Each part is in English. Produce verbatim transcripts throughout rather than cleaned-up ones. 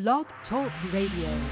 Log Talk Radio.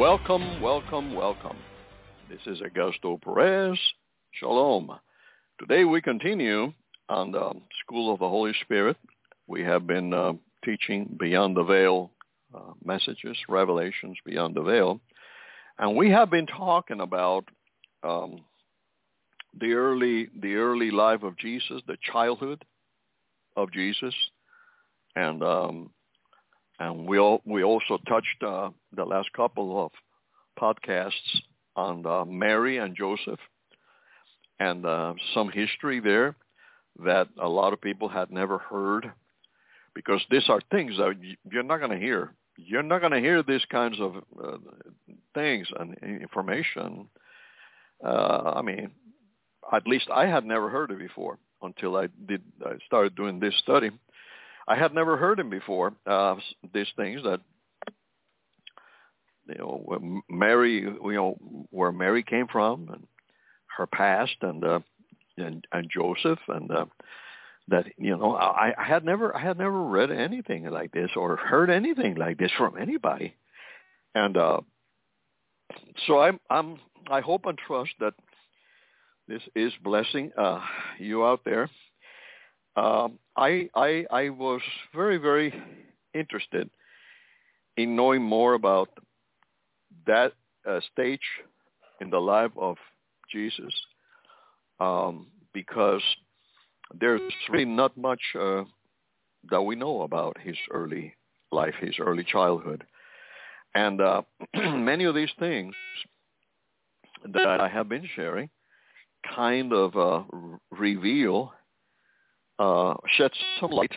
Welcome, welcome, welcome. This is Augusto Perez. Shalom. Today we continue on the School of the Holy Spirit. We have been uh, teaching Beyond the Veil uh, messages, Revelations Beyond the Veil. And we have been talking about um, the early, the early life of Jesus, the childhood of Jesus. And um, and we, all, we also touched uh, the last couple of podcasts on uh, Mary and Joseph and uh, some history there that a lot of people had never heard, because these are things that you're not going to hear. You're not going to hear these kinds of uh, things and information. Uh, I mean, at least I had never heard it before until I did. I started doing this study. I had never heard him before, uh, these things that, you know, Mary, you know, where Mary came from and her past, and uh, and, and Joseph, and uh, that, you know, I, I had never I had never read anything like this or heard anything like this from anybody, and uh, so I'm I'm I hope and trust that this is blessing uh, you out there. Uh, I I I was very very interested in knowing more about that uh, stage in the life of Jesus, um, because there's really not much uh, that we know about his early life, his early childhood. And uh, many of these things that I have been sharing kind of uh, reveal, uh, shed some light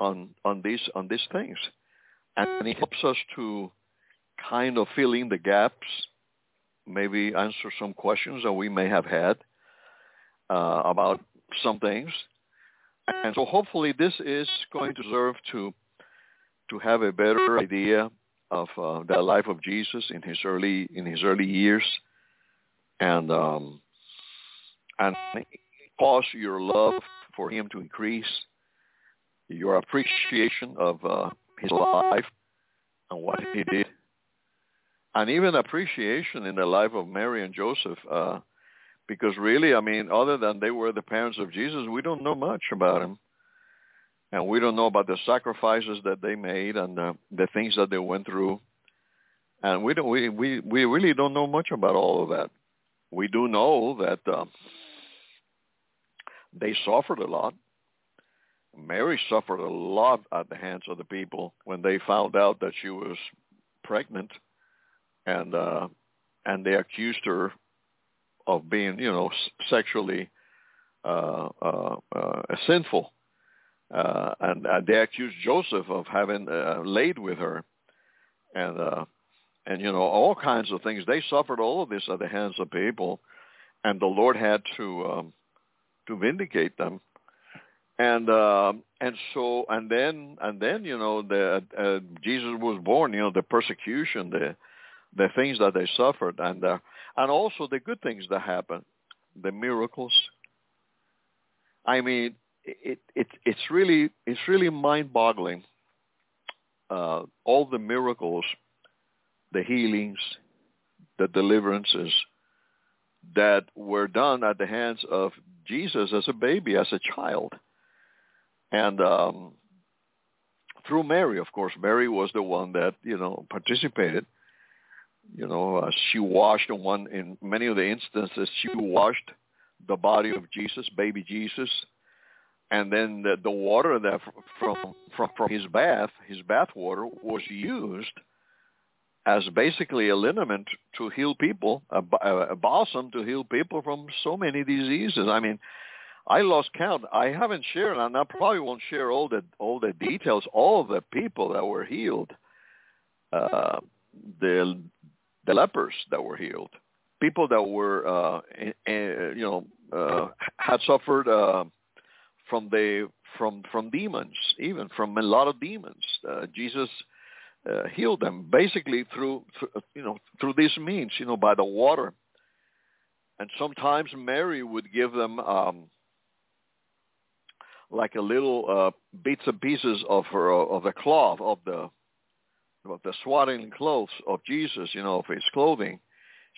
on on these on these things, and it helps us to kind of fill in the gaps, maybe answer some questions that we may have had uh, about some things. And so hopefully this is going to serve to to have a better idea of uh, the life of Jesus in his early in his early years, and um, and cause your love for him to increase, your appreciation of uh, his life and what he did. And even appreciation in the life of Mary and Joseph, uh, because really, I mean, other than they were the parents of Jesus, we don't know much about him. And we don't know about the sacrifices that they made and uh, the things that they went through. And we, don't, we, we, we really don't know much about all of that. We do know that uh, they suffered a lot. Mary suffered a lot at the hands of the people when they found out that she was pregnant. And uh, and they accused her of being, you know, sexually uh, uh, uh, sinful. Uh, and uh, they accused Joseph of having uh, laid with her. And, uh, and, you know, all kinds of things. They suffered all of this at the hands of people. And the Lord had to um, to vindicate them. And uh, and so, and then, and then you know, the, uh, Jesus was born, you know, the persecution, the the things that they suffered, and uh, and also the good things that happened, the miracles. I mean, it, it it's really it's really mind-boggling. Uh, all the miracles, the healings, the deliverances that were done at the hands of Jesus as a baby, as a child, and um, through Mary, of course. Mary was the one that, you know, participated. You know, uh, she washed on one, in many of the instances, she washed the body of Jesus, baby Jesus, and then the, the water that from, from from his bath, his bath water, was used as basically a liniment to heal people, a, a balsam to heal people from so many diseases. I mean, I lost count. I haven't shared, and I probably won't share all the all the details, all the people that were healed, uh, the the lepers that were healed, people that were, uh, in, in, you know, uh, had suffered uh, from the from from demons, even from a lot of demons. Uh, Jesus uh, healed them basically through, through you know through these means, you know, by the water. And sometimes Mary would give them, Um, like a little uh, bits and pieces of her, of the cloth, of the of the swaddling clothes of Jesus, you know, of his clothing.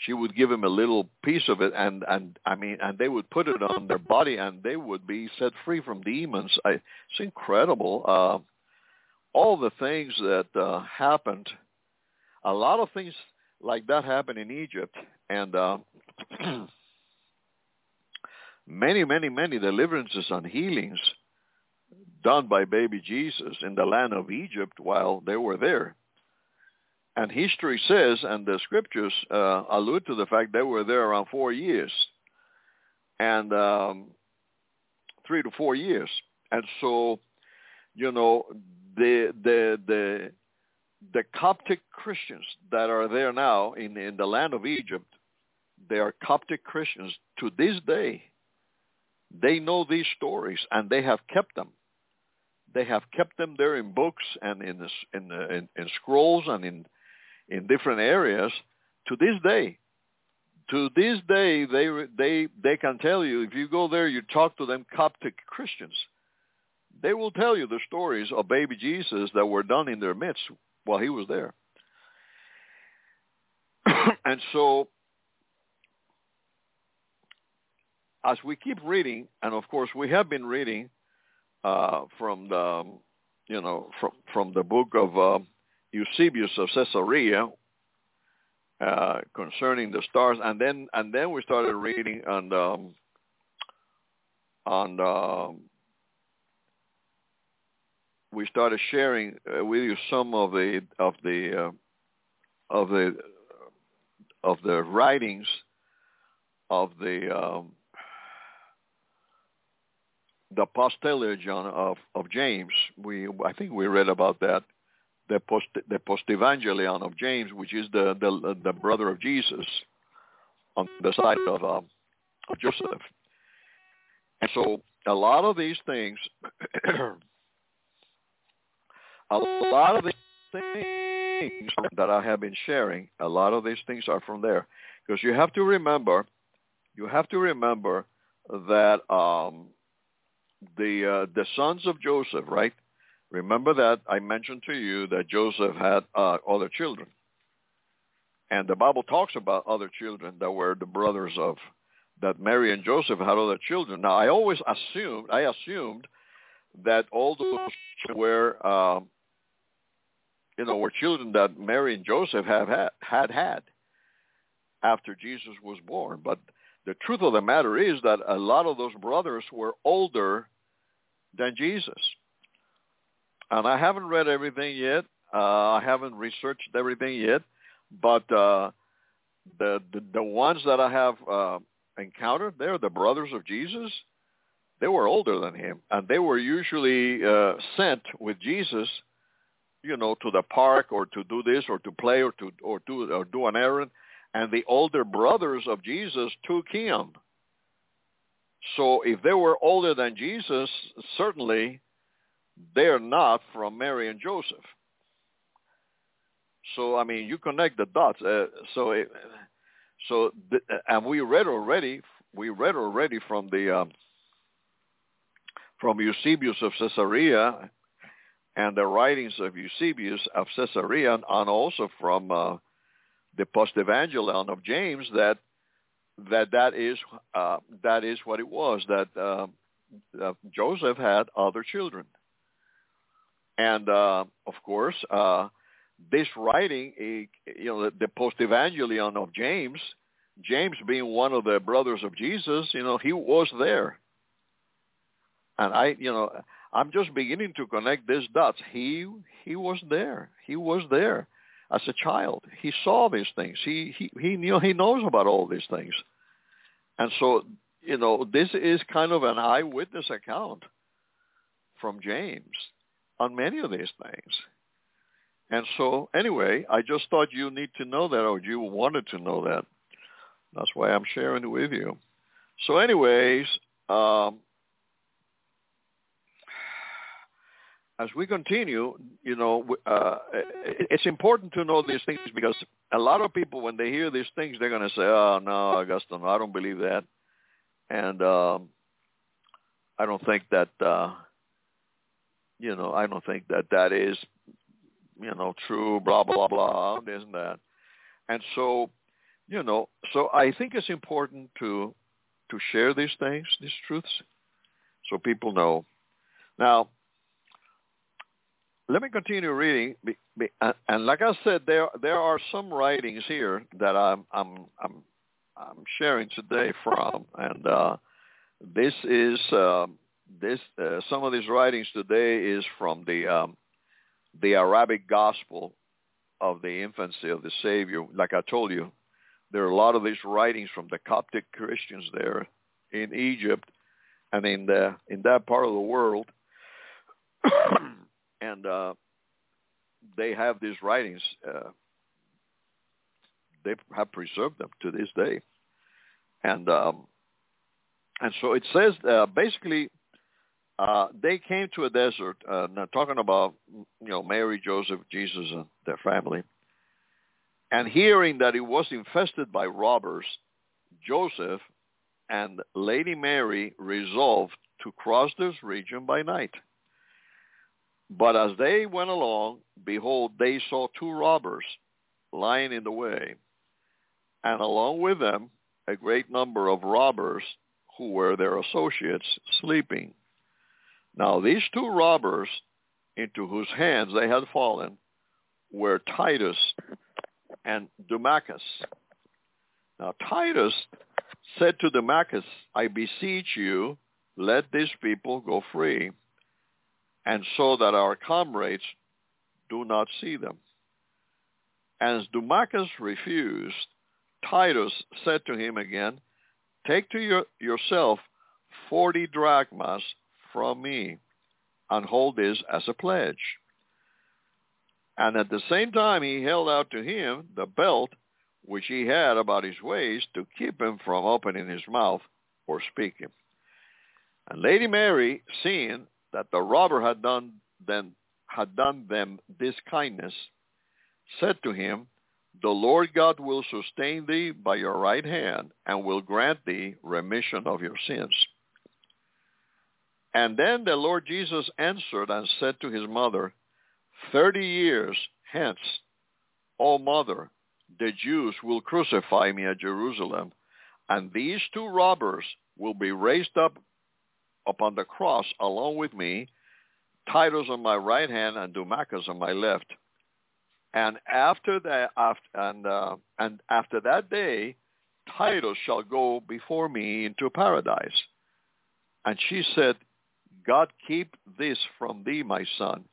She would give him a little piece of it, and, and I mean, and they would put it on their body, and they would be set free from demons. I, it's incredible. Uh, all the things that uh, happened, a lot of things like that happened in Egypt, and uh, many, many, many deliverances and healings done by baby Jesus in the land of Egypt while they were there. And history says, and the scriptures uh, allude to the fact they were there around four years, and um, three to four years. And so, you know, the the the the Coptic Christians that are there now in, in the land of Egypt, they are Coptic Christians to this day. They know these stories, and they have kept them. They have kept them there in books and in in in, in scrolls and in in different areas to this day. To this day, they they they can tell you, if you go there, you talk to them Coptic Christians, they will tell you the stories of baby Jesus that were done in their midst while he was there. And so, as we keep reading, and of course we have been reading uh, from the, you know, from from the book of uh, Eusebius of Caesarea uh, concerning the stars, and then and then we started reading on the, on the, we started sharing with you some of the of the uh, of the of the writings of the. Um, The Posteligion of, of James, we I think we read about that. The post the Postevangelion of James, which is the, the the brother of Jesus, on the side of um, of Joseph. And so a lot of these things, a lot of these things that I have been sharing, a lot of these things are from there, because you have to remember, you have to remember that. Um, The uh, the sons of Joseph, right? Remember that I mentioned to you that Joseph had uh, other children, and the Bible talks about other children that were the brothers of, that Mary and Joseph had other children. Now I always assumed I assumed that all those children were, um, you know, were children that Mary and Joseph have had, had had after Jesus was born, but. The truth of the matter is that a lot of those brothers were older than Jesus. And I haven't read everything yet. Uh, I haven't researched everything yet. But uh, the, the the ones that I have uh, encountered there, the brothers of Jesus, they were older than him. And they were usually uh, sent with Jesus, you know, to the park or to do this or to play or to or do, or do an errand. And the older brothers of Jesus took him. So if they were older than Jesus, certainly they're not from Mary and Joseph. So, I mean, you connect the dots. Uh, so, it, so th- and we read already, we read already from the, um, from Eusebius of Caesarea and the writings of Eusebius of Caesarea, and also from, uh, the Postevangelion of James, that that that is uh, that is what it was, that uh, uh, Joseph had other children, And uh, of course, uh, this writing, you know, the Post-Evangelion of James, James being one of the brothers of Jesus, you know, he was there. And I, you know, I'm just beginning to connect these dots. He he was there. He was there as a child. He saw these things. He he he knew, he knows about all these things. And so, you know, this is kind of an eyewitness account from James on many of these things. And so, anyway, I just thought you need to know that, or you wanted to know that. That's why I'm sharing it with you. So anyways, um, as we continue, you know, uh, it's important to know these things, because a lot of people, when they hear these things, they're going to say, oh, no, Augusto, I don't believe that. And um, I don't think that, uh, you know, I don't think that that is, you know, true, blah, blah, blah, this and that. And so, you know, so I think it's important to to share these things, these truths, so people know. Now, let me continue reading. And like I said, there there are some writings here that I'm I'm I'm, I'm sharing today from, and uh, this is uh, this uh, some of these writings today is from the um, the Arabic gospel of the infancy of the Savior. Like I told you, there are a lot of these writings from the Coptic Christians there in Egypt and in the in that part of the world, and uh, they have these writings. Uh, they have preserved them to this day, and um, and so it says uh, basically uh, they came to a desert. Uh, now talking about you know Mary, Joseph, Jesus, and their family. And hearing that it was infested by robbers, Joseph and Lady Mary resolved to cross this region by night. But as they went along, behold, they saw two robbers lying in the way, and along with them a great number of robbers who were their associates sleeping. Now these two robbers, into whose hands they had fallen, were Titus and Dumachus. Now Titus said to Dumachus, I beseech you, let these people go free, and so that our comrades do not see them. As Dumachus refused, Titus said to him again, take to your, yourself forty drachmas from me, and hold this as a pledge. And at the same time, he held out to him the belt which he had about his waist to keep him from opening his mouth or speaking. And Lady Mary, seeing that the robber had done them, had done them this kindness, said to him, the Lord God will sustain thee by your right hand and will grant thee remission of your sins. And then the Lord Jesus answered and said to his mother, Thirty years hence, O mother, the Jews will crucify me at Jerusalem, and these two robbers will be raised up upon the cross along with me, Titus on my right hand and Dumachus on my left. And after that, after, and uh, and after that day, Titus shall go before me into paradise. And she said, God keep this from thee, my son.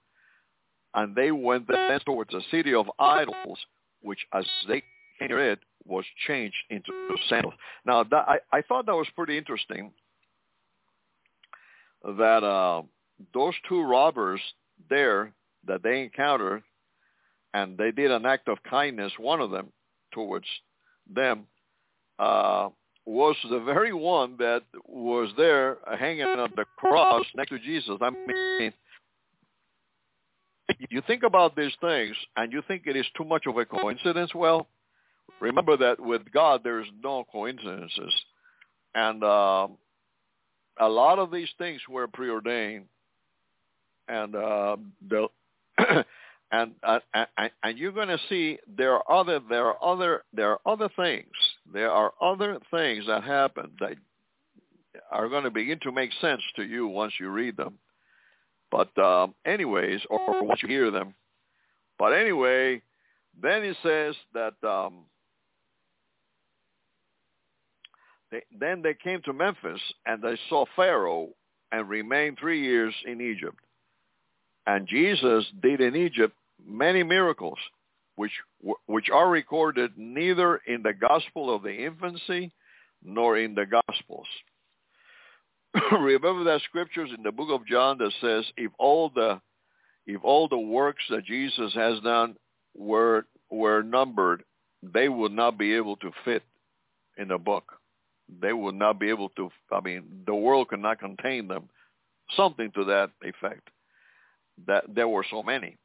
And they went thence towards a city of idols, which as they came near it, was changed into sandals. Now, that, I, I thought that was pretty interesting, that uh, those two robbers there that they encountered, and they did an act of kindness, one of them, towards them, uh, was the very one that was there hanging on the cross next to Jesus. I mean, you think about these things, and you think it is too much of a coincidence. Well, remember that with God, there is no coincidences. And uh, a lot of these things were preordained. And uh, the, and, uh, and and you're going to see there are other there are other there are other things there are other things that happen that are going to begin to make sense to you once you read them. But um, anyways, or, or once you hear them. But anyway, then it says that um, they, then they came to Memphis, and they saw Pharaoh and remained three years in Egypt. And Jesus did in Egypt many miracles, which which are recorded neither in the gospel of the infancy nor in the gospels. Remember that scriptures in the book of John that says, if all the if all the works that Jesus has done were were numbered, they would not be able to fit in the book. They would not be able to, I mean, the world could not contain them, something to that effect, that there were so many.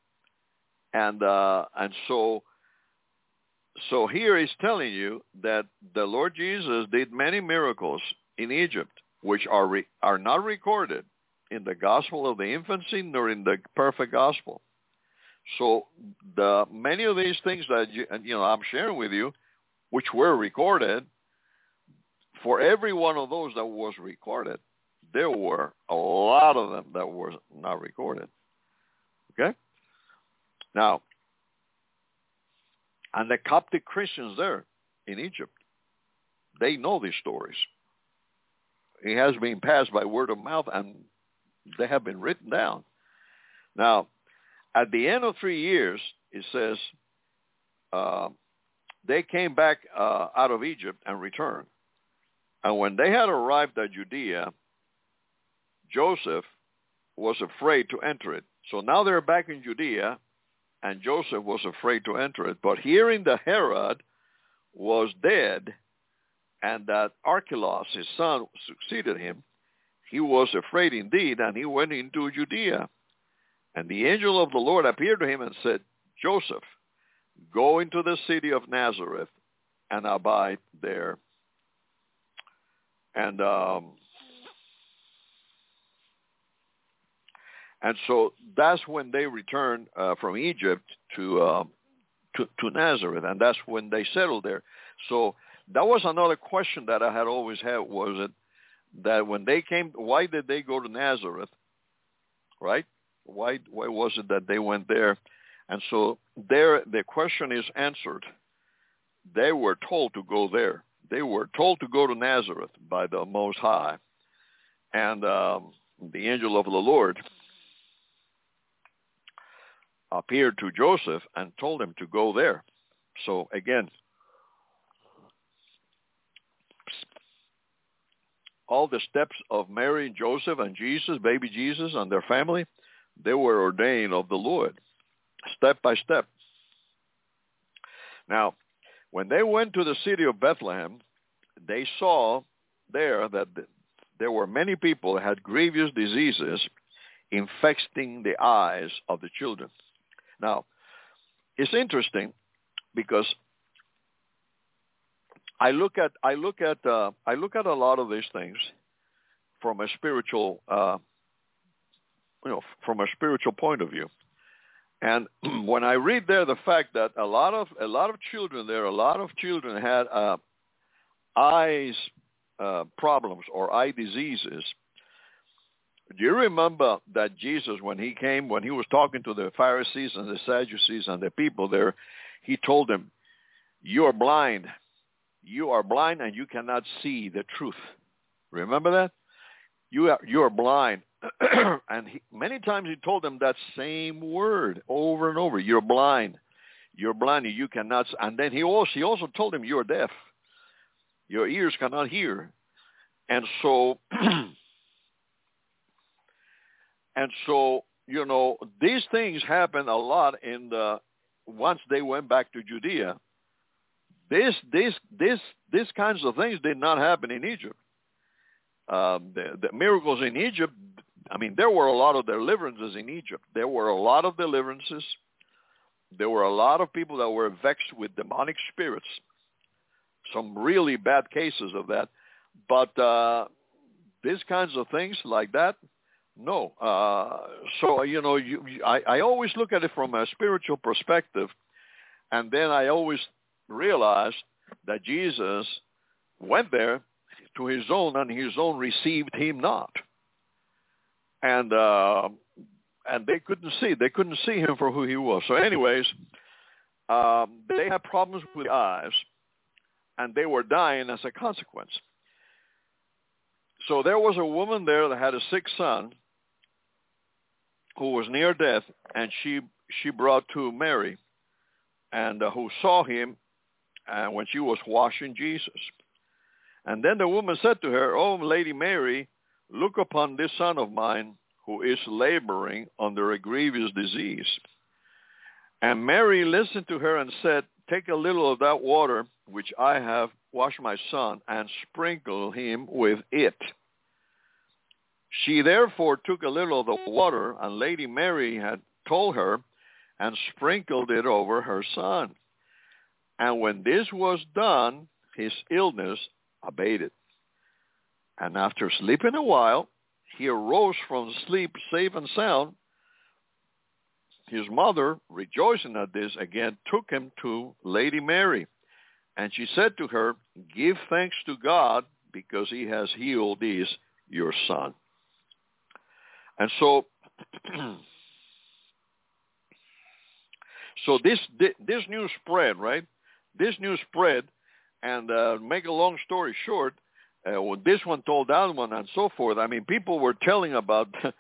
And uh, and so so here he's telling you that the Lord Jesus did many miracles in Egypt, which are re- are not recorded in the gospel of the infancy nor in the perfect gospel. So the many of these things that you, you know I'm sharing with you, which were recorded, for every one of those that was recorded, there were a lot of them that were not recorded. Okay? Now, and the Coptic Christians there in Egypt, they know these stories. It has been passed by word of mouth, and they have been written down. Now, at the end of three years, it says, uh, they came back uh, out of Egypt and returned. And when they had arrived at Judea, Joseph was afraid to enter it. So now they're back in Judea, and Joseph was afraid to enter it. But hearing that Herod was dead and that Archelaus, his son, succeeded him, he was afraid indeed, and he went into Judea. And the angel of the Lord appeared to him and said, Joseph, go into the city of Nazareth and abide there. And um, and so that's when they returned uh, from Egypt to, uh, to to Nazareth, and that's when they settled there. So that was another question that I had always had, was it that when they came, why did they go to Nazareth, right? Why why was it that they went there? And so there the question is answered. They were told to go there. They were told to go to Nazareth by the Most High. And um, the angel of the Lord appeared to Joseph and told him to go there. So again, all the steps of Mary and Joseph and Jesus, baby Jesus and their family, they were ordained of the Lord, step by step. Now, when they went to the city of Bethlehem, they saw there that there were many people that had grievous diseases infecting the eyes of the children. Now, it's interesting because I look at I look at uh, I look at a lot of these things from a spiritual uh, you know from a spiritual point of view. And when I read there the fact that a lot of a lot of children there, a lot of children had uh, eyes uh, problems or eye diseases. Do you remember that Jesus, when he came, when he was talking to the Pharisees and the Sadducees and the people there, he told them, "You are blind. You are blind, and you cannot see the truth." Remember that? You are you are blind. And he, many times he told them that same word over and over. You're blind. You're blind and you cannot. And then he also, he also told them, you're deaf. Your ears cannot hear. And so, and so, you know, these things happened a lot in the, once they went back to Judea. This, this, this, these kinds of things did not happen in Egypt. Um, the, the miracles in Egypt, I mean, there were a lot of deliverances in Egypt. There were a lot of deliverances. There were a lot of people that were vexed with demonic spirits. Some really bad cases of that. But uh, these kinds of things like that, no. Uh, so, you know, you, I, I always look at it from a spiritual perspective. And then I always realize that Jesus went there to his own, and his own received him not. And uh, and they couldn't see. They couldn't see him for who he was. So anyways, um, they had problems with the eyes, and they were dying as a consequence. So there was a woman there that had a sick son who was near death, and she she brought to Mary, and uh, who saw him uh, when she was washing Jesus. And then the woman said to her, "Oh, Lady Mary, look upon this son of mine who is laboring under a grievous disease." And Mary listened to her and said, "Take a little of that water which I have washed my son, and sprinkle him with it." She therefore took a little of the water, and Lady Mary had told her, and sprinkled it over her son. And when this was done, his illness abated. And after sleeping a while, he arose from sleep safe and sound. His mother, rejoicing at this, again took him to Lady Mary. And she said to her, "Give thanks to God, because he has healed this, your son." And so, so this this news spread, right? This news spread, and uh, make a long story short, uh, when this one told that one, and so forth. I mean, people were telling about the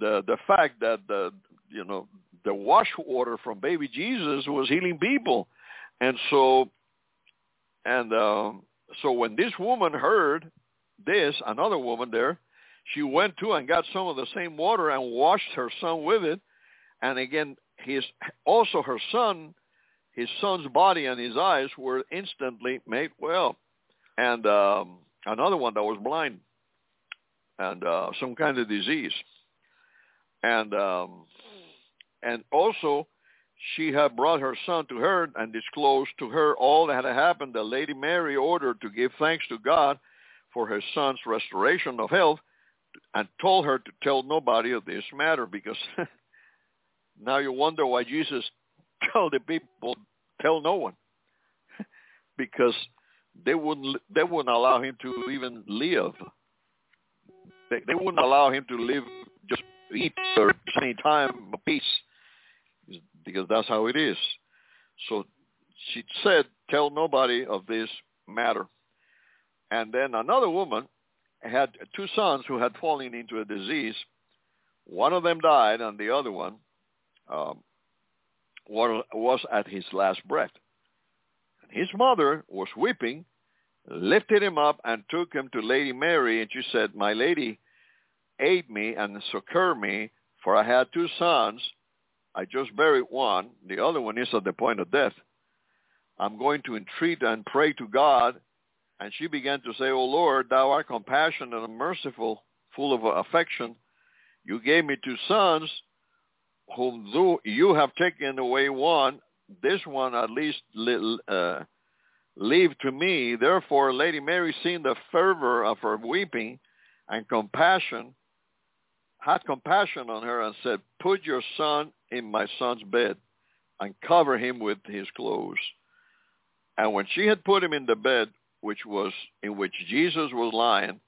the, the fact that the you know the wash water from baby Jesus was healing people, and so. And uh, so when this woman heard this, another woman there, she went too and got some of the same water and washed her son with it. And again, his also her son, his son's body and his eyes were instantly made well. And um, another one that was blind and uh, some kind of disease. And um, and also... she had brought her son to her and disclosed to her all that had happened. The Lady Mary ordered to give thanks to God for her son's restoration of health, and told her to tell nobody of this matter, because now you wonder why Jesus told the people, tell no one, because they wouldn't they wouldn't allow him to even live. They, they wouldn't allow him to live just eat or any time a piece. Because that's how it is. So she said, "Tell nobody of this matter." And then another woman had two sons who had fallen into a disease. One of them died, and the other one um, was at his last breath. And his mother was weeping, lifted him up, and took him to Lady Mary. And she said, "My lady, aid me and succor me, for I had two sons. I just buried one. The other one is at the point of death. I'm going to entreat and pray to God." And she began to say, "O Lord, thou art compassionate and merciful, full of affection. You gave me two sons, whom you have taken away one. This one at least uh, leave to me." Therefore, Lady Mary, seeing the fervor of her weeping and compassion, had compassion on her and said, "Put your son in my son's bed and cover him with his clothes." And when she had put him in the bed which was in which Jesus was lying,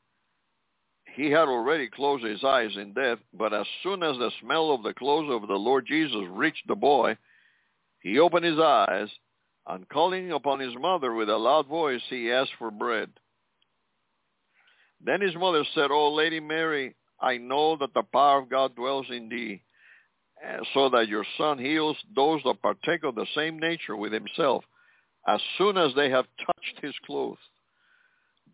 he had already closed his eyes in death. But as soon as the smell of the clothes of the Lord Jesus reached the boy, he opened his eyes, and calling upon his mother with a loud voice, he asked for bread. Then his mother said, "O Lady Mary, I know that the power of God dwells in thee, so that your son heals those that partake of the same nature with himself, as soon as they have touched his clothes.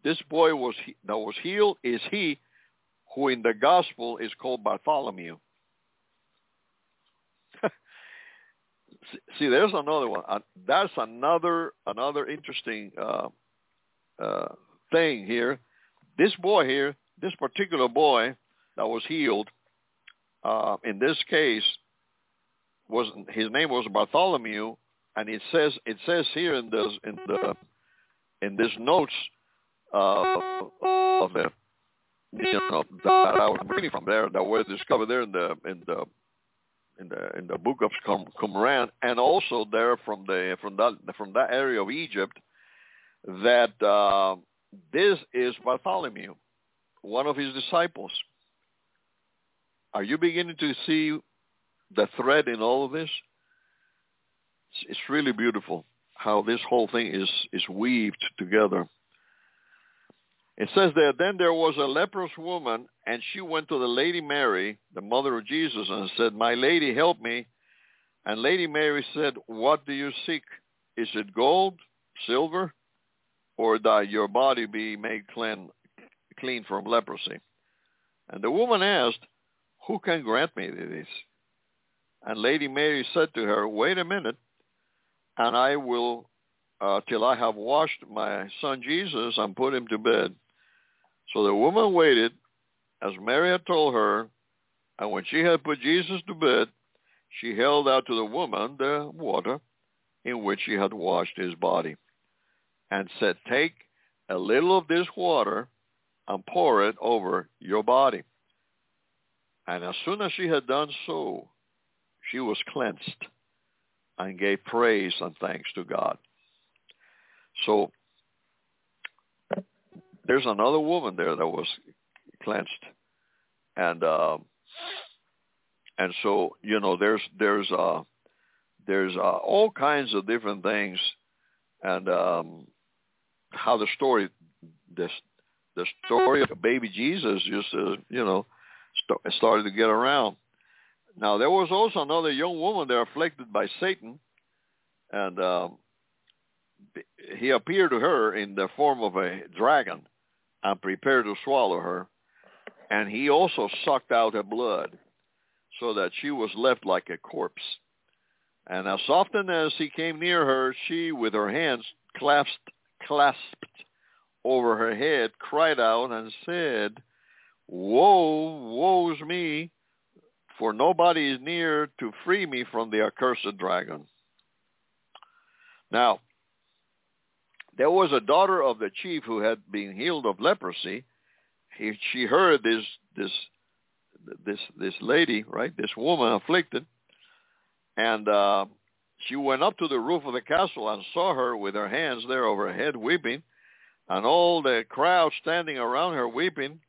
This boy was he, that was healed is he who in the gospel is called Bartholomew." See, there's another one. That's another another interesting uh, uh, thing here. This boy here, this particular boy that was healed, Uh, in this case, was his name was Bartholomew, and it says it says here in this in the in this notes uh, of the you know, that I was reading from there, that was discovered there in the in the in the in the book of Qumran, and also there from the from that from that area of Egypt, that uh, this is Bartholomew, one of his disciples. Are you beginning to see the thread in all of this, it's really beautiful how this whole thing is, is weaved together. It says there, then there was a leprous woman, and she went to the Lady Mary, the mother of Jesus, and said, my lady, help me. And Lady Mary said, what do you seek? Is it gold, silver, or that your body be made clean, clean from leprosy? And the woman asked, who can grant me this? And Lady Mary said to her, wait a minute, and I will, uh, till I have washed my son Jesus and put him to bed. So the woman waited, as Mary had told her, and when she had put Jesus to bed, she held out to the woman the water in which she had washed his body, and said, take a little of this water and pour it over your body. And as soon as she had done so, she was cleansed and gave praise and thanks to God. So there's another woman there that was cleansed. And uh, and so, you know, there's there's uh, there's uh, all kinds of different things, and um, how the story, this the story of baby Jesus just, uh, you know, st- started to get around. Now, there was also another young woman there afflicted by Satan, and um, he appeared to her in the form of a dragon and prepared to swallow her, and he also sucked out her blood so that she was left like a corpse. And as often as he came near her, she, with her hands clasped, clasped over her head, cried out and said, woe, woe's me, for nobody is near to free me from the accursed dragon. Now, there was a daughter of the chief who had been healed of leprosy. He, she heard this this this this lady, right, this woman afflicted, and uh, she went up to the roof of the castle and saw her with her hands there over her head weeping, and all the crowd standing around her weeping.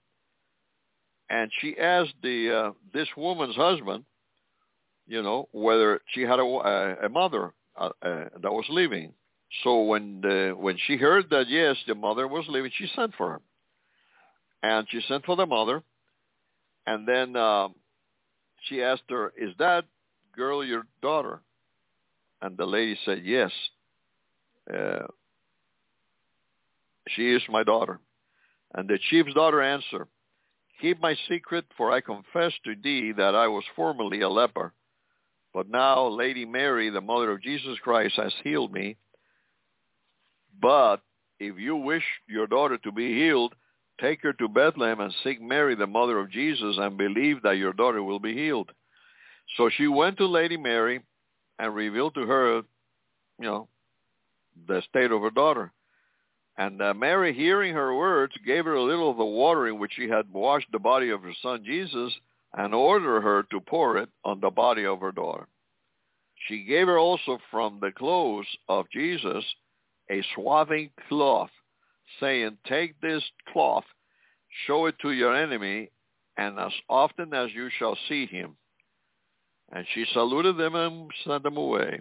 And she asked the uh, this woman's husband, you know, whether she had a, a mother uh, uh, that was leaving. So when the, when she heard that, yes, the mother was leaving, she sent for her. And she sent for the mother. And then um, she asked her, is that girl your daughter? And the lady said, yes, uh, she is my daughter. And the chief's daughter answered, keep my secret, for I confess to thee that I was formerly a leper. But now Lady Mary, the mother of Jesus Christ, has healed me. But if you wish your daughter to be healed, take her to Bethlehem and seek Mary, the mother of Jesus, and believe that your daughter will be healed. So she went to Lady Mary and revealed to her, you know, the state of her daughter. And uh, Mary, hearing her words, gave her a little of the water in which she had washed the body of her son Jesus, and ordered her to pour it on the body of her daughter. She gave her also from the clothes of Jesus a swathing cloth, saying, take this cloth, show it to your enemy, and as often as you shall see him. And she saluted them and sent them away.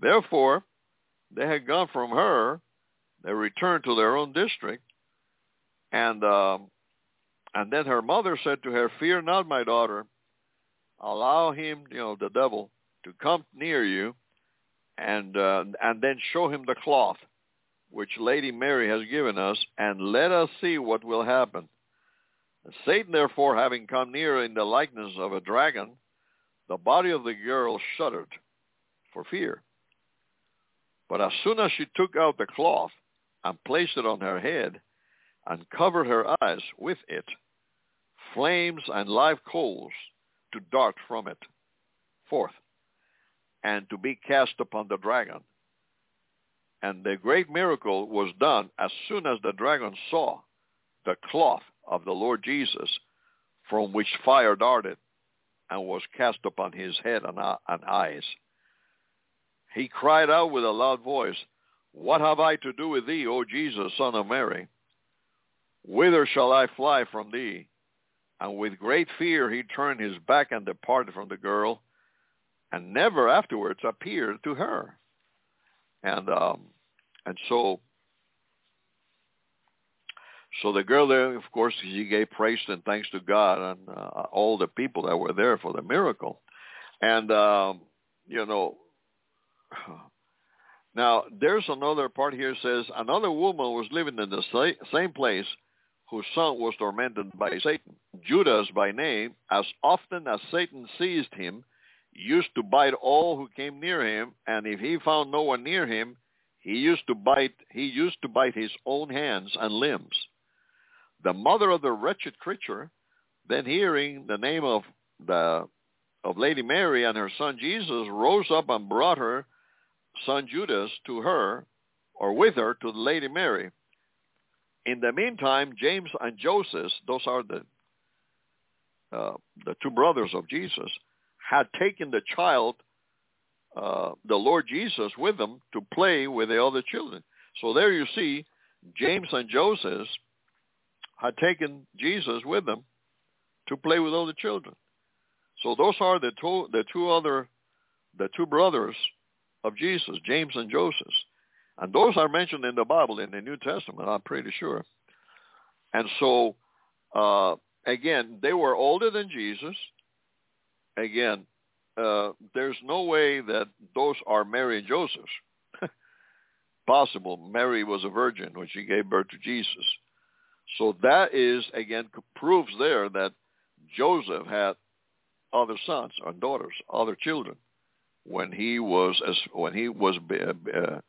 Therefore, they had gone from her. They returned to their own district, and um, and then her mother said to her, fear not, my daughter. Allow him, you know, the devil, to come near you, and uh, and then show him the cloth which Lady Mary has given us, and let us see what will happen. Satan, therefore, having come near in the likeness of a dragon, the body of the girl shuddered for fear. But as soon as she took out the cloth, and placed it on her head, and covered her eyes with it, flames and live coals to dart from it forth, and to be cast upon the dragon. And the great miracle was done as soon as the dragon saw the cloth of the Lord Jesus, from which fire darted, and was cast upon his head and eyes. He cried out with a loud voice, what have I to do with thee, O Jesus, son of Mary? Whither shall I fly from thee? and with great fear he turned his back and departed from the girl, and never afterwards appeared to her. And um, and so, so the girl there, of course, she gave praise and thanks to God and uh, all the people that were there for the miracle. And, um, you know, now there's another part here says, another woman was living in the same place whose son was tormented by Satan. Judas by name, as often as Satan seized him, used to bite all who came near him, and if he found no one near him, he used to bite, he used to bite his own hands and limbs. The mother of the wretched creature, then hearing the name of the of Lady Mary and her son Jesus, rose up and brought her son Judas to her, or with her, to the Lady Mary. In the meantime, James and Joseph, those are the uh, the two brothers of Jesus, had taken the child, uh, the Lord Jesus, with them to play with the other children. So there you see, James and Joseph had taken Jesus with them to play with other children. So those are the two, the two other, the two brothers of Jesus, James and Joseph, and those are mentioned in the Bible in the New Testament. I'm pretty sure. And so, uh, again, they were older than Jesus. Again, uh, there's no way that those are Mary and Joseph. Possible. Mary was a virgin when she gave birth to Jesus. So that is, again, proves there that Joseph had other sons and daughters, other children, when he was when he was uh,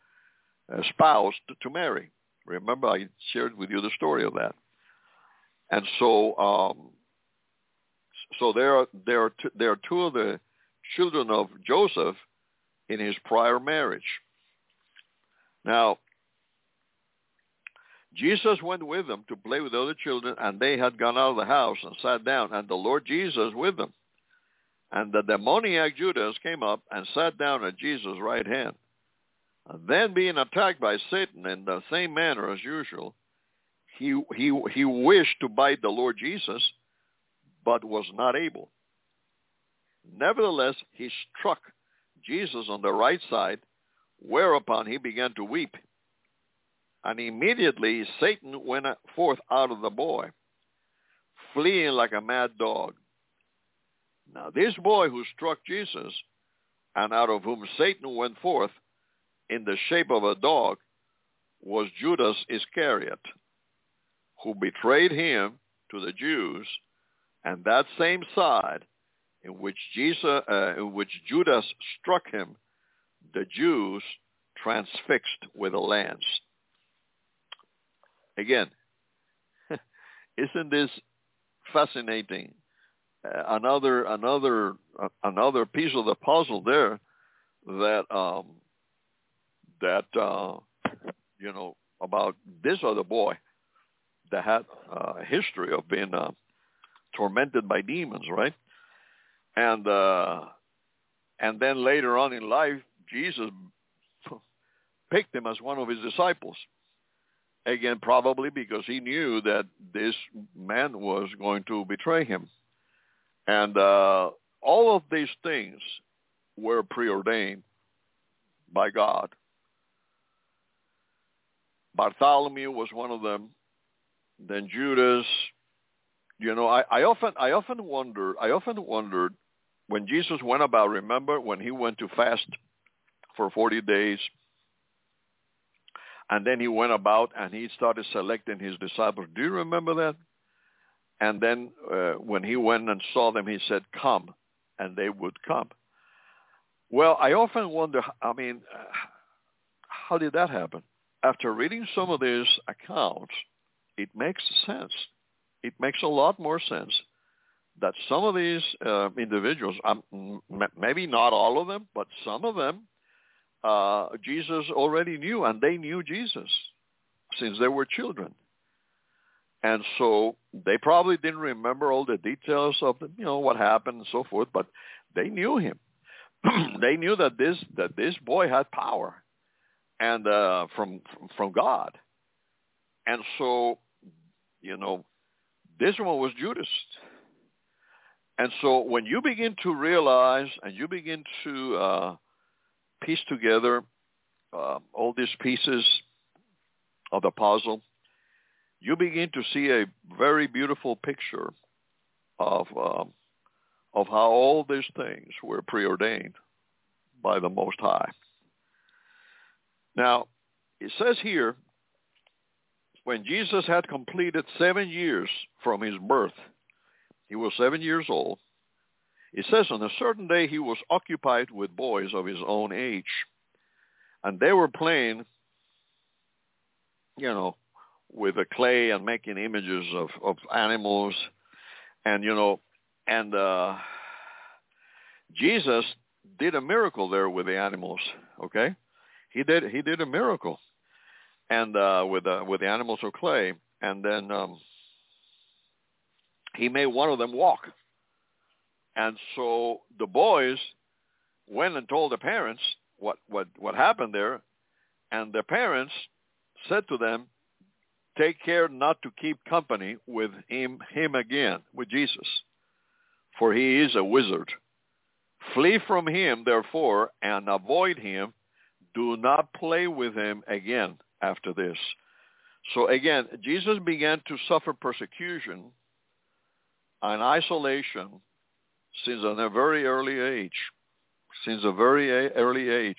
espoused to Mary. Remember, I shared with you the story of that. And so... Um, So there are there are t- there are two of the children of Joseph in his prior marriage. Now, Jesus went with them to play with the other children, and they had gone out of the house and sat down, and the Lord Jesus with them. And the demoniac Judas came up and sat down at Jesus' right hand. And then, being attacked by Satan in the same manner as usual, he he he wished to bite the Lord Jesus, but was not able. Nevertheless, he struck Jesus on the right side, whereupon he began to weep. And immediately Satan went forth out of the boy, fleeing like a mad dog. Now this boy who struck Jesus, and out of whom Satan went forth in the shape of a dog, was Judas Iscariot, who betrayed him to the Jews. And that same side in which Jesus, uh, in which Judas struck him, the Jews transfixed with a lance. Again, isn't this fascinating? Uh, another, another, uh, another piece of the puzzle there that um, that uh, you know about this other boy that had uh, a history of being. Uh, tormented by demons, right? And uh, and then later on in life, Jesus picked him as one of his disciples. Again, probably because he knew that this man was going to betray him. And uh, all of these things were preordained by God. Bartholomew was one of them. Then Judas... You know, I, I often, I often wonder, I often wondered when Jesus went about. Remember when he went to fast for forty days, and then he went about and he started selecting his disciples. Do you remember that? And then uh, when he went and saw them, he said, "Come," and they would come. Well, I often wonder. I mean, how did that happen? After reading some of these accounts, it makes sense. It makes a lot more sense that some of these uh, individuals, um, m- maybe not all of them, but some of them, uh, Jesus already knew, and they knew Jesus since they were children. And so they probably didn't remember all the details of the, you know, what happened and so forth, but they knew him. They knew that this that this boy had power, and uh, from from God. And so, you know. This one was Judas. And so when you begin to realize and you begin to uh, piece together uh, all these pieces of the puzzle, you begin to see a very beautiful picture of um, of how all these things were preordained by the Most High. Now, it says here, when Jesus had completed seven years from his birth, he was seven years old. It says, on a certain day he was occupied with boys of his own age, and they were playing, you know, with the clay and making images of, of animals, and, you know, and uh, Jesus did a miracle there with the animals, okay? He did he did a miracle, and uh, with, uh, with the animals of clay, and then... Um, he made one of them walk. And so the boys went and told the parents what, what, what happened there, and the parents said to them, take care not to keep company with him, him again, with Jesus, for he is a wizard. Flee from him, therefore, and avoid him. Do not play with him again after this. So again, Jesus began to suffer persecution and isolation since a very early age, since a very early age.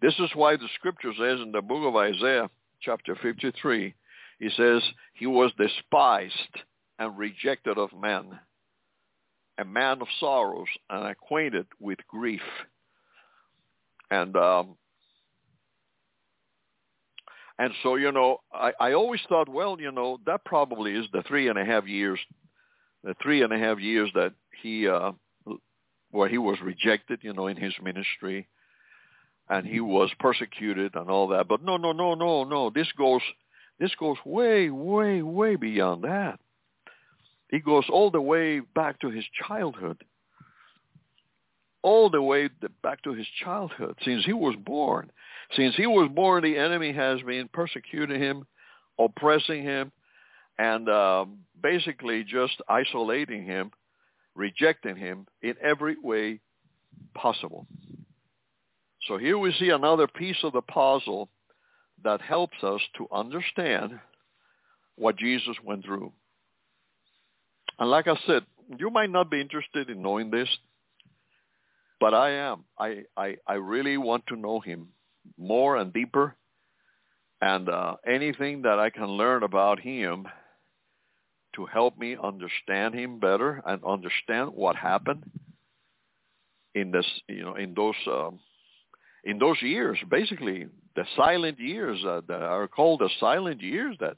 This is why the scripture says in the book of Isaiah, chapter fifty-three, he says, he was despised and rejected of men, a man of sorrows and acquainted with grief. And um, and so, you know, I, I always thought, well, you know, that probably is the three and a half years the three and a half years that he, uh, where he was rejected, you know, in his ministry, and he was persecuted and all that. But no, no, no, no, no. This goes, this goes way, way, way beyond that. It goes all the way back to his childhood, all the way back to his childhood. Since he was born, since he was born, the enemy has been persecuting him, oppressing him, and uh, basically just isolating him, rejecting him in every way possible. So here we see another piece of the puzzle that helps us to understand what Jesus went through. And like I said, you might not be interested in knowing this, but I am. I, I, I really want to know him more and deeper, and uh, anything that I can learn about him to help me understand him better and understand what happened in this, you know, in those, um, in those years, basically the silent years uh, that are called the silent years that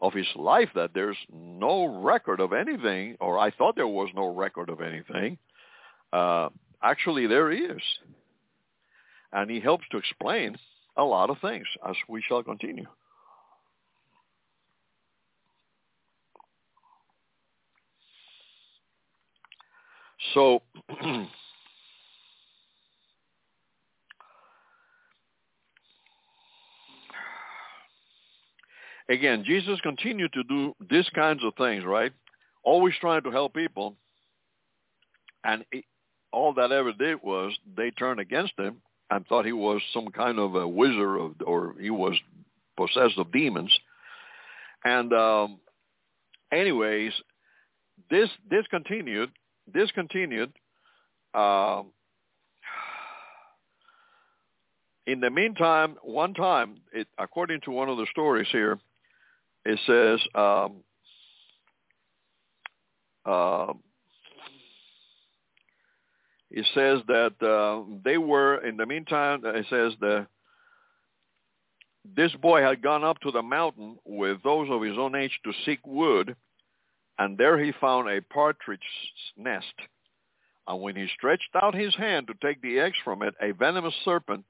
of his life, that there's no record of anything, or I thought there was no record of anything. Uh, actually, there is, and he helps to explain a lot of things as we shall continue. So again, Jesus continued to do these kinds of things, right? Always trying to help people. And it, all that ever did was they turned against him and thought he was some kind of a wizard of, or he was possessed of demons. And um, anyways, this, this continued. This continued. Uh, in the meantime, one time, it, according to one of the stories here, it says, um, uh, it says that uh, they were, in the meantime, it says that this boy had gone up to the mountain with those of his own age to seek wood, and there he found a partridge's nest. And when he stretched out his hand to take the eggs from it, a venomous serpent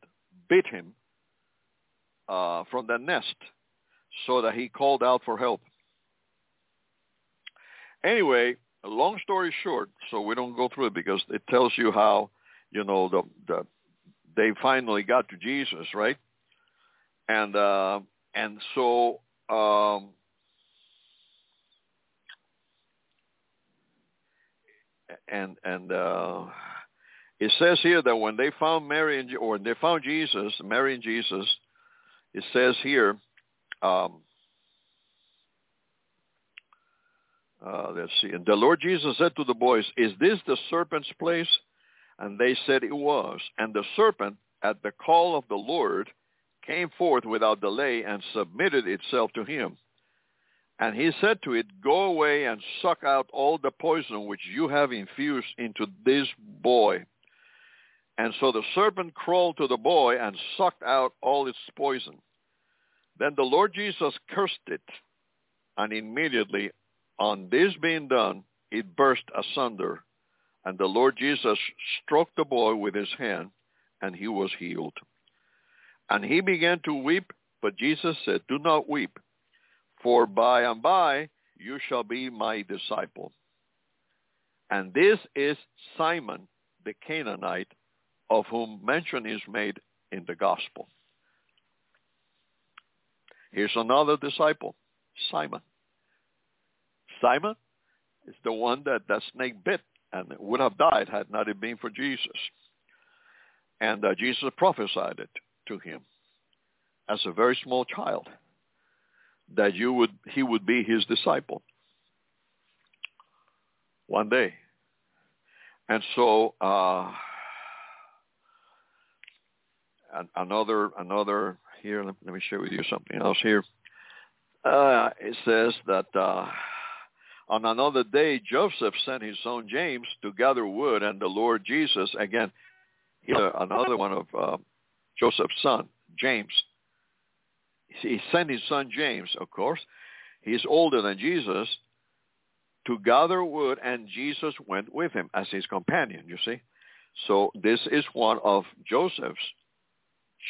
bit him uh, from the nest, so that he called out for help. Anyway, a long story short, so we don't go through it, because it tells you how, you know, the, the they finally got to Jesus, right? And uh, and so um, and and uh, it says here that when they found Mary and, or they found Jesus, Mary and Jesus, it says here, um, uh, let's see, and the Lord Jesus said to the boys, "Is this the serpent's place?" And they said it was. And the serpent, at the call of the Lord, came forth without delay and submitted itself to him. And he said to it, "Go away and suck out all the poison which you have infused into this boy." And so the serpent crawled to the boy and sucked out all its poison. Then the Lord Jesus cursed it, and immediately on this being done, it burst asunder. And the Lord Jesus stroked the boy with his hand, and he was healed. And he began to weep, but Jesus said, "Do not weep, for by and by you shall be my disciple." And this is Simon the Canaanite, of whom mention is made in the gospel. Here's another disciple, Simon. Simon is the one that that snake bit and would have died had not it been for Jesus. And uh, Jesus prophesied it to him as a very small child, that you would he would be his disciple one day. And so uh, another another here. Let me share with you something else here. Uh, it says that uh, on another day Joseph sent his son James to gather wood, and the Lord Jesus again. Here another one of uh, Joseph's son James. He sent his son James, of course. He's older than Jesus, to gather wood, and Jesus went with him as his companion, you see. So this is one of Joseph's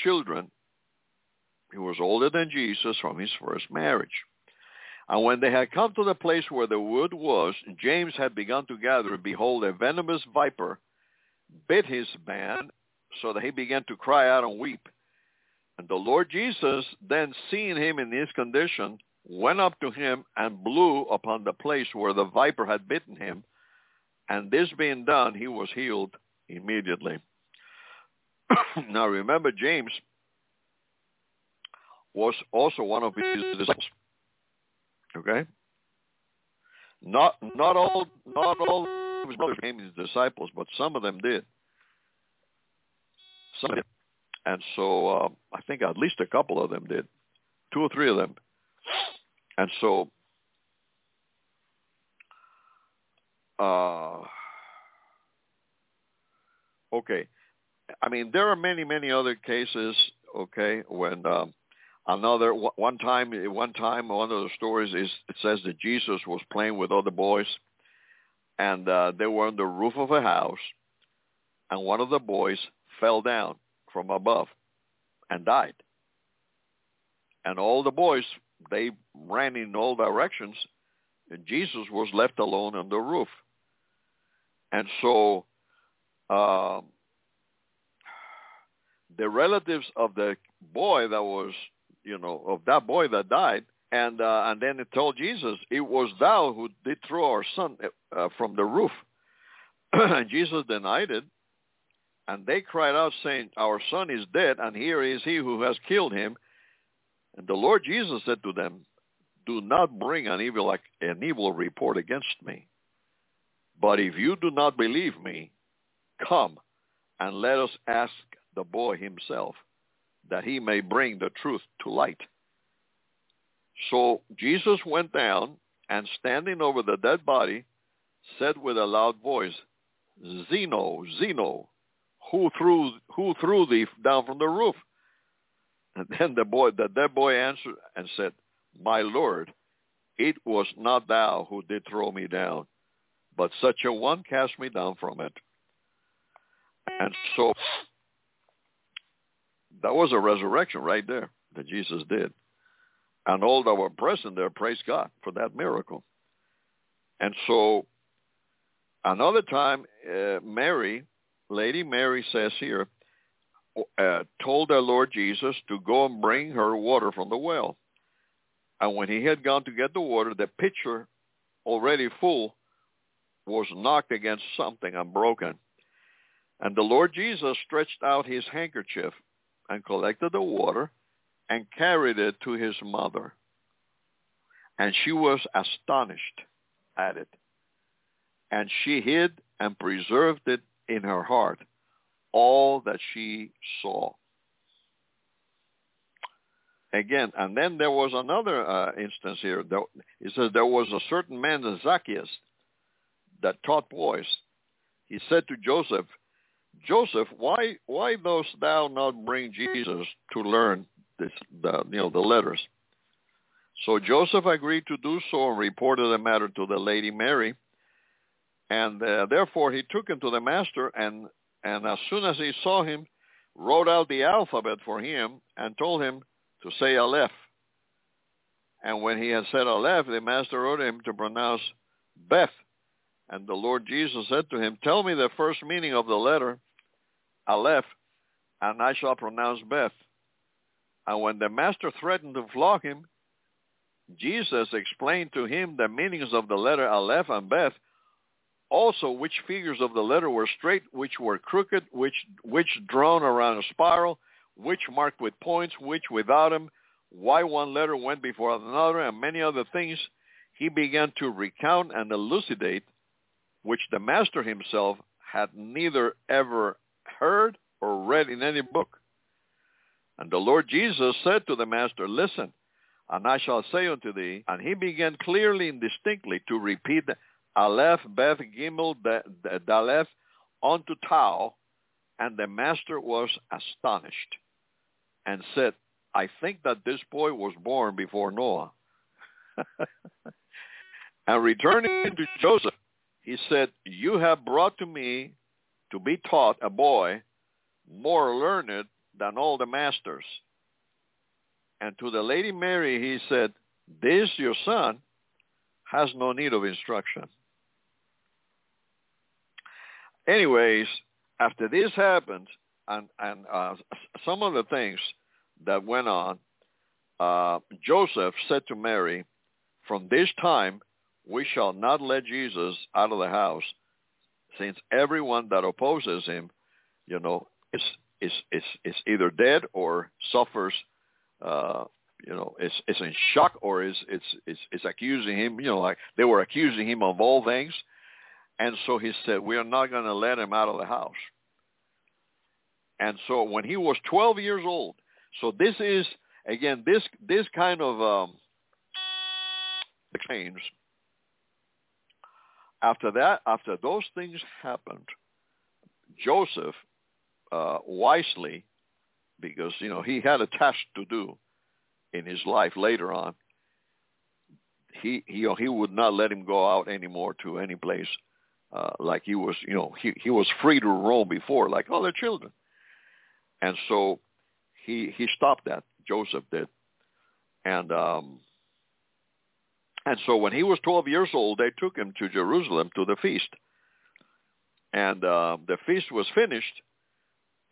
children. He was older than Jesus from his first marriage. And when they had come to the place where the wood was, James had begun to gather. Behold, a venomous viper bit his hand, so that he began to cry out and weep. And the Lord Jesus, then seeing him in his condition, went up to him and blew upon the place where the viper had bitten him. And this being done, he was healed immediately. Now remember, James was also one of his disciples. Okay? Not not all not all of his brothers became his disciples, but some of them did. Some did. And so uh, I think at least a couple of them did, two or three of them. And so uh, okay, I mean there are many, many other cases. Okay, when um, another one time, one time, one of the stories is it says that Jesus was playing with other boys, and uh, they were on the roof of a house, and one of the boys fell down from above and died. And all the boys, they ran in all directions, and Jesus was left alone on the roof. And so um, the relatives of the boy that was, you know, of that boy that died, and uh, and then they told Jesus, "It was thou who did throw our son uh, from the roof." And Jesus denied it. And they cried out, saying, "Our son is dead, and here is he who has killed him." And the Lord Jesus said to them, "Do not bring an evil like an evil report against me. But if you do not believe me, come and let us ask the boy himself, that he may bring the truth to light." So Jesus went down, and standing over the dead body, said with a loud voice, "Zeno, Zeno, Who threw who threw thee down from the roof?" And then the boy, the dead boy answered and said, "My Lord, it was not thou who did throw me down, but such a one cast me down from it." And so that was a resurrection right there that Jesus did. And all that were present there, praise God for that miracle. And so another time, uh, Mary... Lady Mary says here, uh, told our Lord Jesus to go and bring her water from the well. And when he had gone to get the water, the pitcher, already full, was knocked against something and broken. And the Lord Jesus stretched out his handkerchief and collected the water and carried it to his mother. And she was astonished at it. And she hid and preserved it in her heart, all that she saw. Again, and then there was another uh, instance here. It says, there was a certain man, Zacchaeus, that taught boys. He said to Joseph, Joseph, why why dost thou not bring Jesus to learn this, the, you know, the letters? So Joseph agreed to do so and reported the matter to the Lady Mary. And uh, therefore he took him to the master, and, and as soon as he saw him, wrote out the alphabet for him and told him to say Aleph. And when he had said Aleph, the master ordered him to pronounce Beth. And the Lord Jesus said to him, tell me the first meaning of the letter, Aleph, and I shall pronounce Beth. And when the master threatened to flog him, Jesus explained to him the meanings of the letter Aleph and Beth, also which figures of the letter were straight, which were crooked, which which drawn around a spiral, which marked with points, which without them, why one letter went before another, and many other things. He began to recount and elucidate, which the master himself had neither ever heard or read in any book. And the Lord Jesus said to the master, listen, and I shall say unto thee, and he began clearly and distinctly to repeat Aleph, Beth, Gimel, Daleph, unto Tau, and the master was astonished and said, I think that this boy was born before Noah. And returning to Joseph, he said, you have brought to me to be taught a boy more learned than all the masters. And to the Lady Mary he said, this your son has no need of instruction. Anyways, after this happened, and, and uh, some of the things that went on, uh, Joseph said to Mary, from this time we shall not let Jesus out of the house, since everyone that opposes him, you know, is is is, is either dead or suffers, uh, you know, is is in shock or is is is is accusing him. You know, like they were accusing him of all things. And so he said, we are not going to let him out of the house. And so when he was twelve years old, so this is, again, this this kind of um, change. After that, after those things happened, Joseph uh, wisely, because, you know, he had a task to do in his life later on, he he, he would not let him go out anymore to any place. Uh, like he was, you know, he, he was free to roam before, like other children. And so he he stopped that, Joseph did. And um, and so when he was twelve years old, they took him to Jerusalem to the feast. And uh, the feast was finished.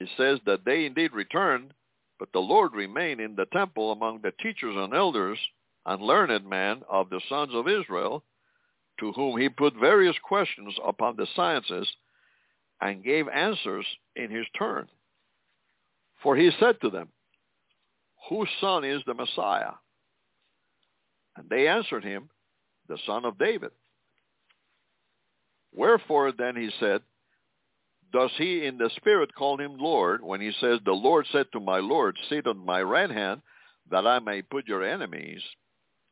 It says that they indeed returned, but the Lord remained in the temple among the teachers and elders and learned men of the sons of Israel, to whom he put various questions upon the sciences and gave answers in his turn. For he said to them, whose son is the Messiah? And they answered him, the son of David. Wherefore then he said, does he in the spirit call him Lord, when he says, the Lord said to my Lord, sit on my right hand, that I may put your enemies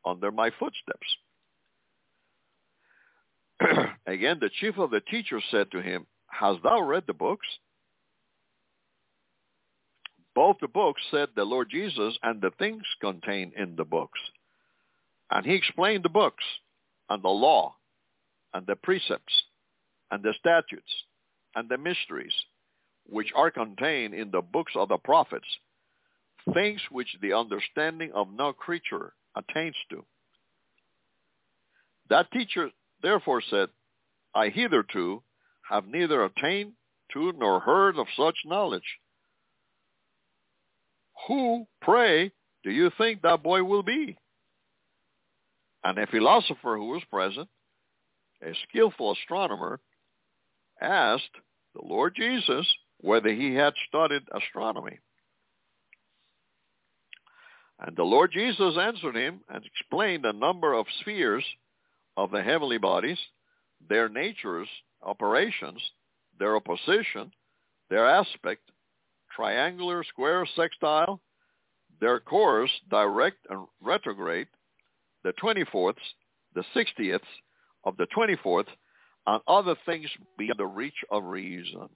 under my footsteps? Again, the chief of the teachers said to him, hast thou read the books? Both the books, said the Lord Jesus, and the things contained in the books. And he explained the books, and the law, and the precepts, and the statutes, and the mysteries, which are contained in the books of the prophets, things which the understanding of no creature attains to. That teacher therefore said, I hitherto have neither attained to nor heard of such knowledge. Who, pray, do you think that boy will be? And a philosopher who was present, a skillful astronomer, asked the Lord Jesus whether he had studied astronomy. And the Lord Jesus answered him and explained a number of spheres of the heavenly bodies, their natures, operations, their opposition, their aspect, triangular, square, sextile, their course, direct and retrograde, the twenty-fourths, the sixtieths of the twenty-fourth, and other things beyond the reach of reason.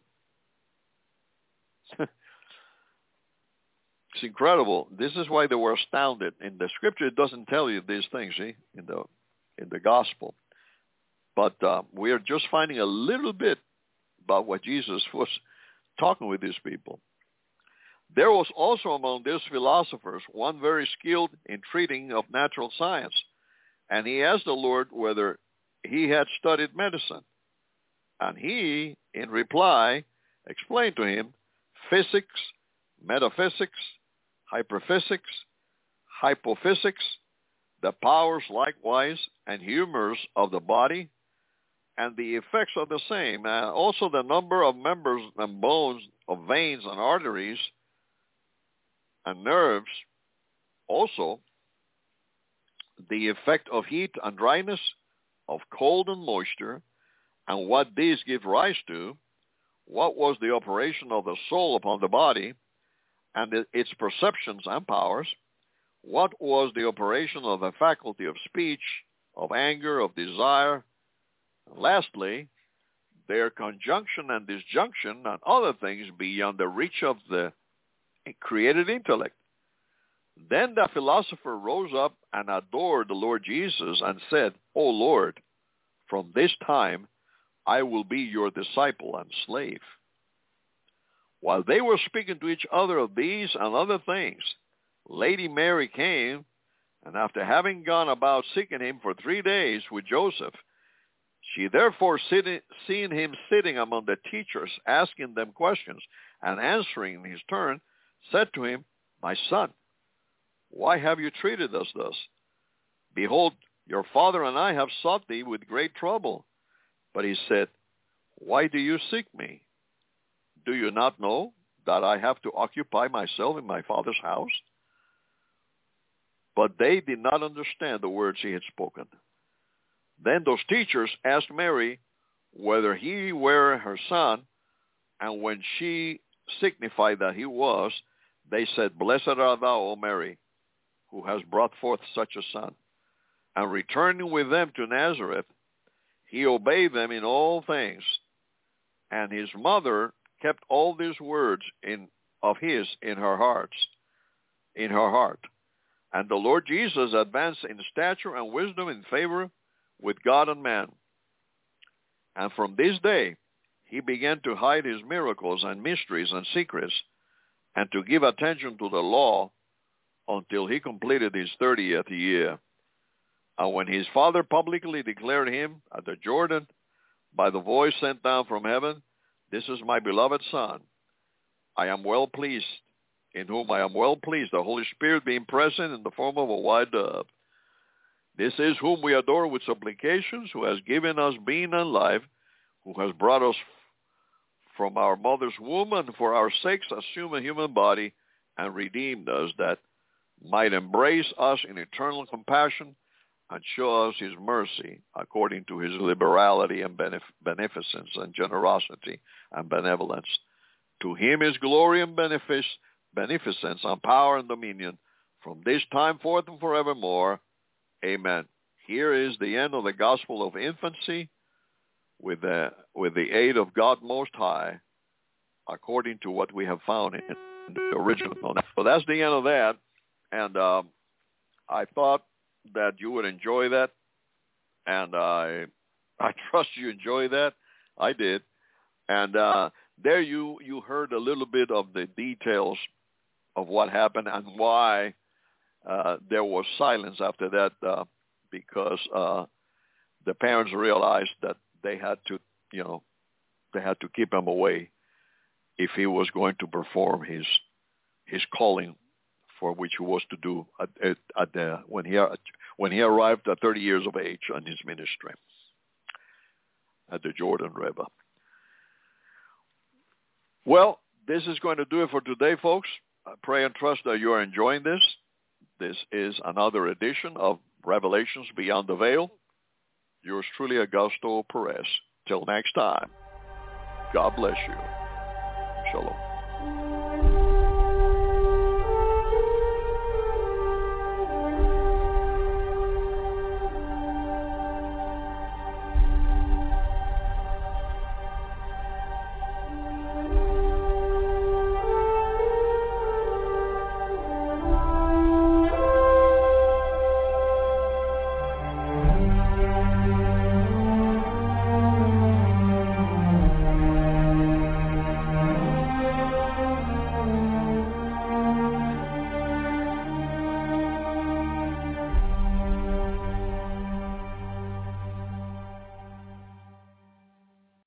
It's incredible. This is why they were astounded. In the scripture, it doesn't tell you these things, see, in the in the gospel. But uh, we are just finding a little bit about what Jesus was talking with these people. There was also among these philosophers one very skilled in treating of natural science, and he asked the Lord whether he had studied medicine. And he, in reply, explained to him physics, metaphysics, hyperphysics, hypophysics, the powers likewise and humors of the body, and the effects of the same, and also the number of members and bones of veins and arteries and nerves, also the effect of heat and dryness, of cold and moisture, and what these give rise to, what was the operation of the soul upon the body, and its perceptions and powers, what was the operation of the faculty of speech, of anger, of desire, and lastly, their conjunction and disjunction, and other things beyond the reach of the created intellect. Then the philosopher rose up and adored the Lord Jesus and said, O Lord, from this time I will be your disciple and slave. While they were speaking to each other of these and other things, Lady Mary came, and after having gone about seeking him for three days with Joseph, she therefore sitting, seeing him sitting among the teachers, asking them questions, and answering in his turn, said to him, My son, why have you treated us thus? Behold, your father and I have sought thee with great trouble. But he said, Why do you seek me? Do you not know that I have to occupy myself in my father's house? But they did not understand the words he had spoken. Then those teachers asked Mary whether he were her son, and when she signified that he was, they said, Blessed art thou, O Mary, who has brought forth such a son. And returning with them to Nazareth, he obeyed them in all things. And his mother kept all these words in, of his in her hearts, in her heart. And the Lord Jesus advanced in stature and wisdom in favor with God and man. And from this day, he began to hide his miracles and mysteries and secrets, and to give attention to the law until he completed his thirtieth year. And when his father publicly declared him at the Jordan, by the voice sent down from heaven, This is my beloved son, I am well pleased, in whom I am well pleased, the Holy Spirit being present in the form of a white dove. This is whom we adore with supplications, who has given us being and life, who has brought us from our mother's womb, and for our sakes assume a human body, and redeemed us, that might embrace us in eternal compassion, and show us his mercy, according to his liberality and benef- beneficence, and generosity, and benevolence. To him is glory and benefic- beneficence, and power and dominion, from this time forth and forevermore. Amen. Here is the end of the gospel of infancy, with the, with the aid of God Most High, according to what we have found in the original. So that's the end of that, and um, I thought that you would enjoy that, and I I trust you enjoy that. I did, and uh, there you, you heard a little bit of the details of what happened and why uh, there was silence after that, uh, because uh, the parents realized that they had to, you know, they had to keep him away if he was going to perform his his calling, for which he was to do at, at, at the, when he when he arrived at thirty years of age on his ministry. at the Jordan River. Well, this is going to do it for today, folks. I pray and trust that you are enjoying this. This is another edition of Revelations Beyond the Veil. Yours truly, Augusto Perez. Till next time, God bless you. Shalom.